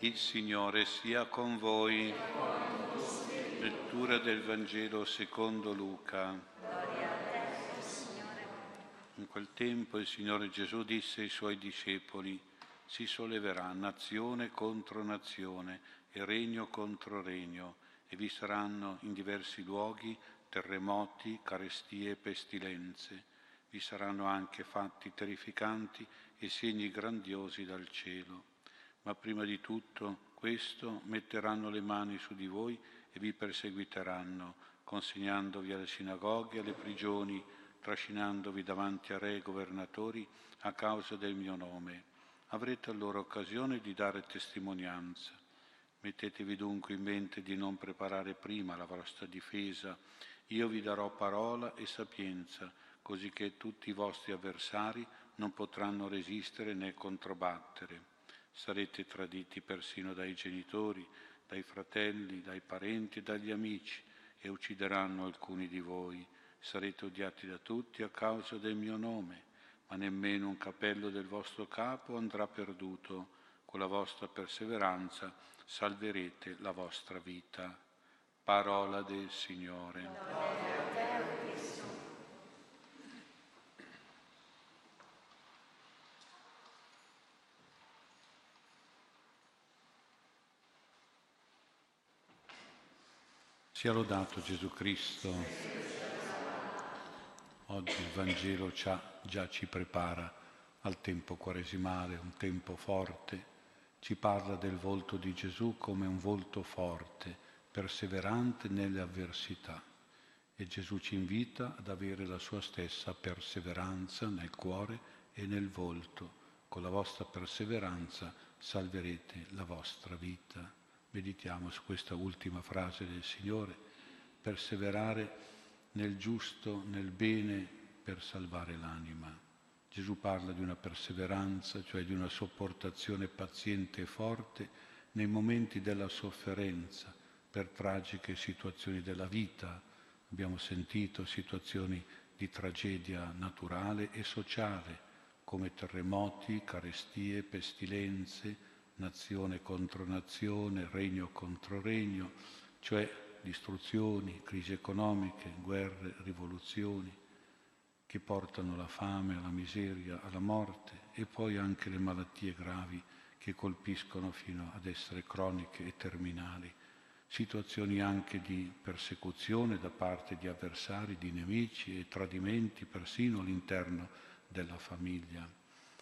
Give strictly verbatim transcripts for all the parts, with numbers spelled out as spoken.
Il Signore sia con voi. Lettura del Vangelo secondo Luca. In quel tempo il Signore Gesù disse ai suoi discepoli: si solleverà nazione contro nazione e regno contro regno, e vi saranno in diversi luoghi terremoti, carestie e pestilenze. Vi saranno anche fatti terrificanti e segni grandiosi dal cielo. Ma prima di tutto questo metteranno le mani su di voi e vi perseguiteranno, consegnandovi alle sinagoghe, alle prigioni, trascinandovi davanti a re e governatori a causa del mio nome. Avrete allora occasione di dare testimonianza. Mettetevi dunque in mente di non preparare prima la vostra difesa. Io vi darò parola e sapienza, così che tutti i vostri avversari non potranno resistere né controbattere. Sarete traditi persino dai genitori, dai fratelli, dai parenti e dagli amici, e uccideranno alcuni di voi. Sarete odiati da tutti a causa del mio nome, ma nemmeno un capello del vostro capo andrà perduto. Con la vostra perseveranza salverete la vostra vita. Parola del Signore. Sia lodato Gesù Cristo. Oggi il Vangelo già ci prepara al tempo quaresimale, un tempo forte. Ci parla del volto di Gesù come un volto forte, perseverante nelle avversità. E Gesù ci invita ad avere la sua stessa perseveranza nel cuore e nel volto. Con la vostra perseveranza salverete la vostra vita. Meditiamo su questa ultima frase del Signore: perseverare nel giusto, nel bene, per salvare l'anima. Gesù parla di una perseveranza, cioè di una sopportazione paziente e forte nei momenti della sofferenza, per tragiche situazioni della vita. Abbiamo sentito situazioni di tragedia naturale e sociale, come terremoti, carestie, pestilenze, nazione contro nazione, regno contro regno, cioè distruzioni, crisi economiche, guerre, rivoluzioni che portano alla fame, alla miseria, alla morte, e poi anche le malattie gravi che colpiscono fino ad essere croniche e terminali. Situazioni anche di persecuzione da parte di avversari, di nemici e tradimenti persino all'interno della famiglia.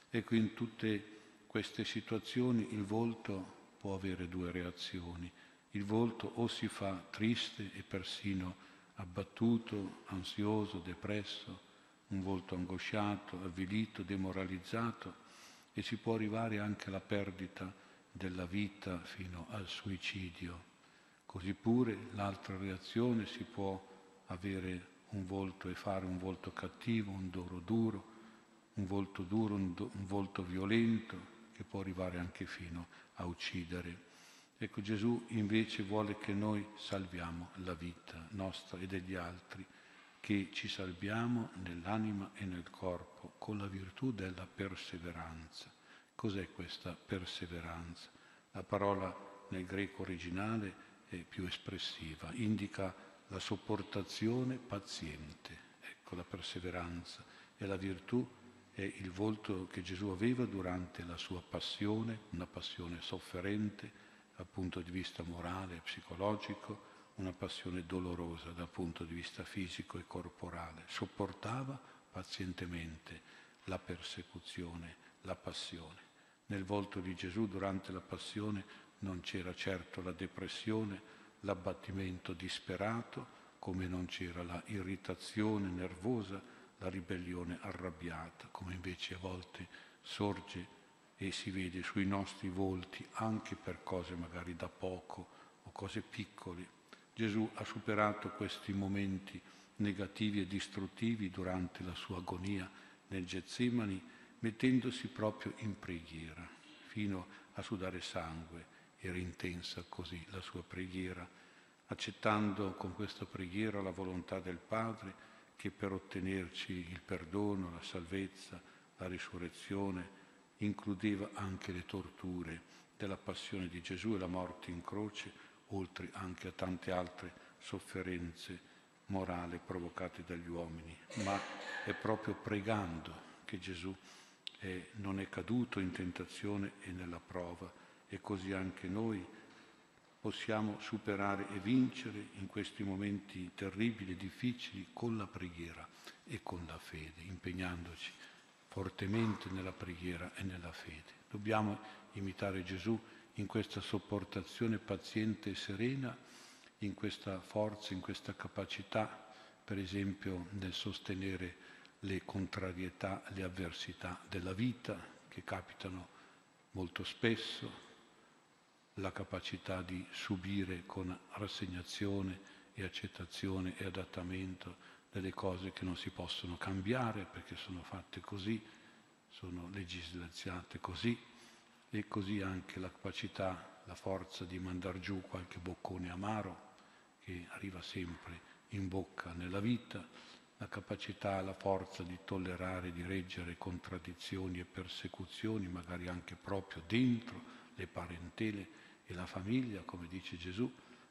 Ecco, in tutte queste situazioni il volto può avere due reazioni. Il volto o si fa triste e persino abbattuto, ansioso, depresso, un volto angosciato, avvilito, demoralizzato, e si può arrivare anche alla perdita della vita fino al suicidio. Così pure l'altra reazione: si può avere un volto e fare un volto cattivo, un doro duro, un volto duro, un, do, un volto violento, che può arrivare anche fino a uccidere. Ecco, Gesù invece vuole che noi salviamo la vita nostra e degli altri, che ci salviamo nell'anima e nel corpo, con la virtù della perseveranza. Cos'è questa perseveranza? La parola nel greco originale è più espressiva, indica la sopportazione paziente. Ecco, la perseveranza è la virtù, è il volto che Gesù aveva durante la sua passione, una passione sofferente dal punto di vista morale e psicologico, una passione dolorosa dal punto di vista fisico e corporale. Sopportava pazientemente la persecuzione, la passione. Nel volto di Gesù durante la passione non c'era certo la depressione, l'abbattimento disperato, come non c'era la irritazione nervosa, la ribellione arrabbiata, come invece a volte sorge e si vede sui nostri volti, anche per cose magari da poco o cose piccole. Gesù ha superato questi momenti negativi e distruttivi durante la sua agonia nel Getsemani, mettendosi proprio in preghiera, fino a sudare sangue. Era intensa così la sua preghiera, accettando con questa preghiera la volontà del Padre, che per ottenerci il perdono, la salvezza, la risurrezione, includeva anche le torture della passione di Gesù e la morte in croce, oltre anche a tante altre sofferenze morali provocate dagli uomini, ma è proprio pregando che Gesù è, non è caduto in tentazione e nella prova, e così anche noi possiamo superare e vincere in questi momenti terribili e difficili con la preghiera e con la fede, impegnandoci fortemente nella preghiera e nella fede. Dobbiamo imitare Gesù in questa sopportazione paziente e serena, in questa forza, in questa capacità, per esempio nel sostenere le contrarietà, le avversità della vita che capitano molto spesso, la capacità di subire con rassegnazione e accettazione e adattamento delle cose che non si possono cambiare perché sono fatte così, sono legislate così, e così anche la capacità, la forza di mandar giù qualche boccone amaro che arriva sempre in bocca nella vita, la capacità, la forza di tollerare, di reggere contraddizioni e persecuzioni, magari anche proprio dentro le parentele e la famiglia, come dice Gesù,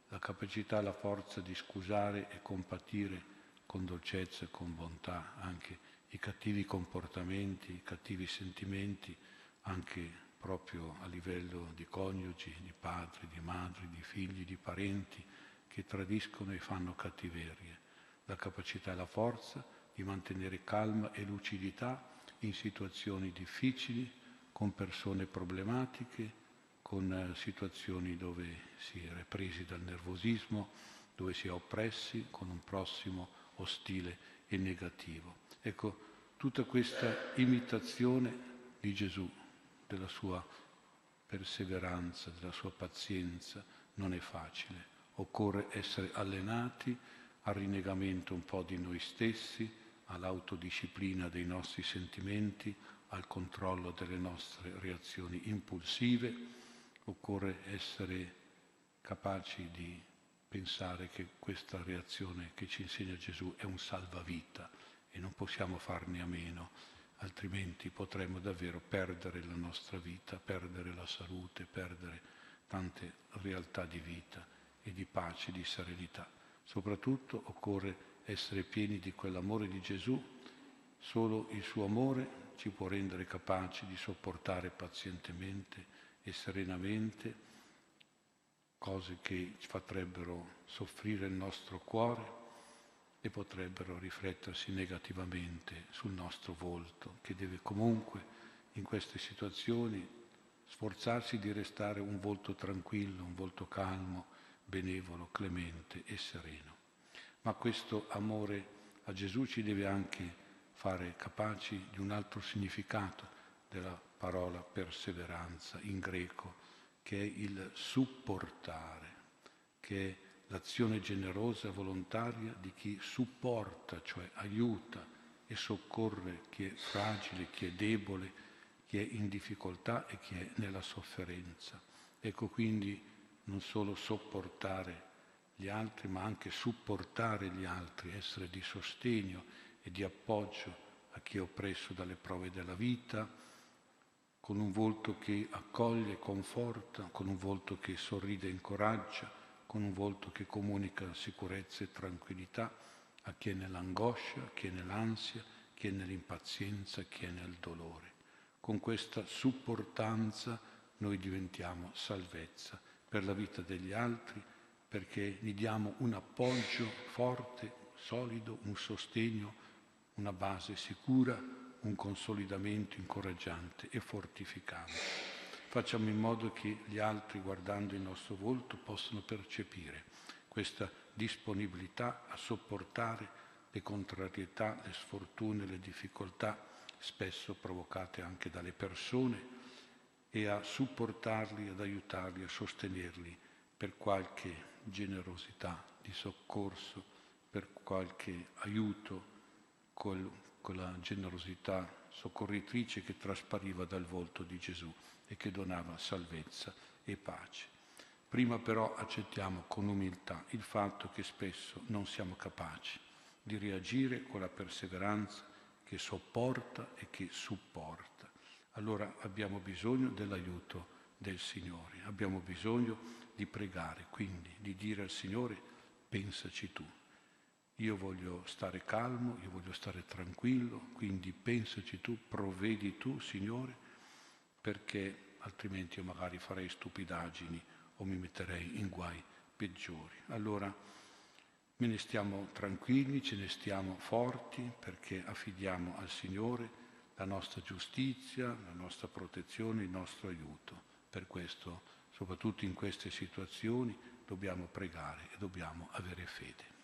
la capacità, la forza di scusare e compatire con dolcezza e con bontà anche i cattivi comportamenti, i cattivi sentimenti, anche proprio a livello di coniugi, di padri, di madri, di figli, di parenti che tradiscono e fanno cattiverie, la capacità e la forza di mantenere calma e lucidità in situazioni difficili, con persone problematiche, con situazioni dove si è presi dal nervosismo, dove si è oppressi con un prossimo ostile e negativo. Ecco, tutta questa imitazione di Gesù, della sua perseveranza, della sua pazienza, non è facile. Occorre essere allenati al rinnegamento un po' di noi stessi, all'autodisciplina dei nostri sentimenti, al controllo delle nostre reazioni impulsive. Occorre essere capaci di pensare che questa reazione che ci insegna Gesù è un salvavita e non possiamo farne a meno, altrimenti potremmo davvero perdere la nostra vita, perdere la salute, perdere tante realtà di vita e di pace, di serenità. Soprattutto occorre essere pieni di quell'amore di Gesù. Solo il suo amore ci può rendere capaci di sopportare pazientemente e serenamente cose che potrebbero soffrire il nostro cuore e potrebbero riflettersi negativamente sul nostro volto, che deve comunque in queste situazioni sforzarsi di restare un volto tranquillo, un volto calmo, benevolo, clemente e sereno. Ma questo amore a Gesù ci deve anche fare capaci di un altro significato della parola perseveranza in greco, che è il supportare, che è l'azione generosa e volontaria di chi supporta, cioè aiuta e soccorre chi è fragile, chi è debole, chi è in difficoltà e chi è nella sofferenza. Ecco quindi non solo sopportare gli altri, ma anche supportare gli altri, essere di sostegno e di appoggio a chi è oppresso dalle prove della vita, con un volto che accoglie e conforta, con un volto che sorride e incoraggia, con un volto che comunica sicurezza e tranquillità a chi è nell'angoscia, a chi è nell'ansia, a chi è nell'impazienza, a chi è nel dolore. Con questa supportanza noi diventiamo salvezza per la vita degli altri, perché gli diamo un appoggio forte, solido, un sostegno, una base sicura, un consolidamento incoraggiante e fortificante. Facciamo in modo che gli altri, guardando il nostro volto, possano percepire questa disponibilità a sopportare le contrarietà, le sfortune, le difficoltà, spesso provocate anche dalle persone, e a supportarli, ad aiutarli, a sostenerli per qualche generosità di soccorso, per qualche aiuto col quella generosità soccorritrice che traspariva dal volto di Gesù e che donava salvezza e pace. Prima però accettiamo con umiltà il fatto che spesso non siamo capaci di reagire con la perseveranza che sopporta e che supporta. Allora abbiamo bisogno dell'aiuto del Signore. Abbiamo bisogno di pregare, quindi di dire al Signore: pensaci tu. Io voglio stare calmo, io voglio stare tranquillo, quindi pensaci tu, provvedi tu, Signore, perché altrimenti io magari farei stupidaggini o mi metterei in guai peggiori. Allora me ne stiamo tranquilli, ce ne stiamo forti, perché affidiamo al Signore la nostra giustizia, la nostra protezione, il nostro aiuto. Per questo, soprattutto in queste situazioni, dobbiamo pregare e dobbiamo avere fede.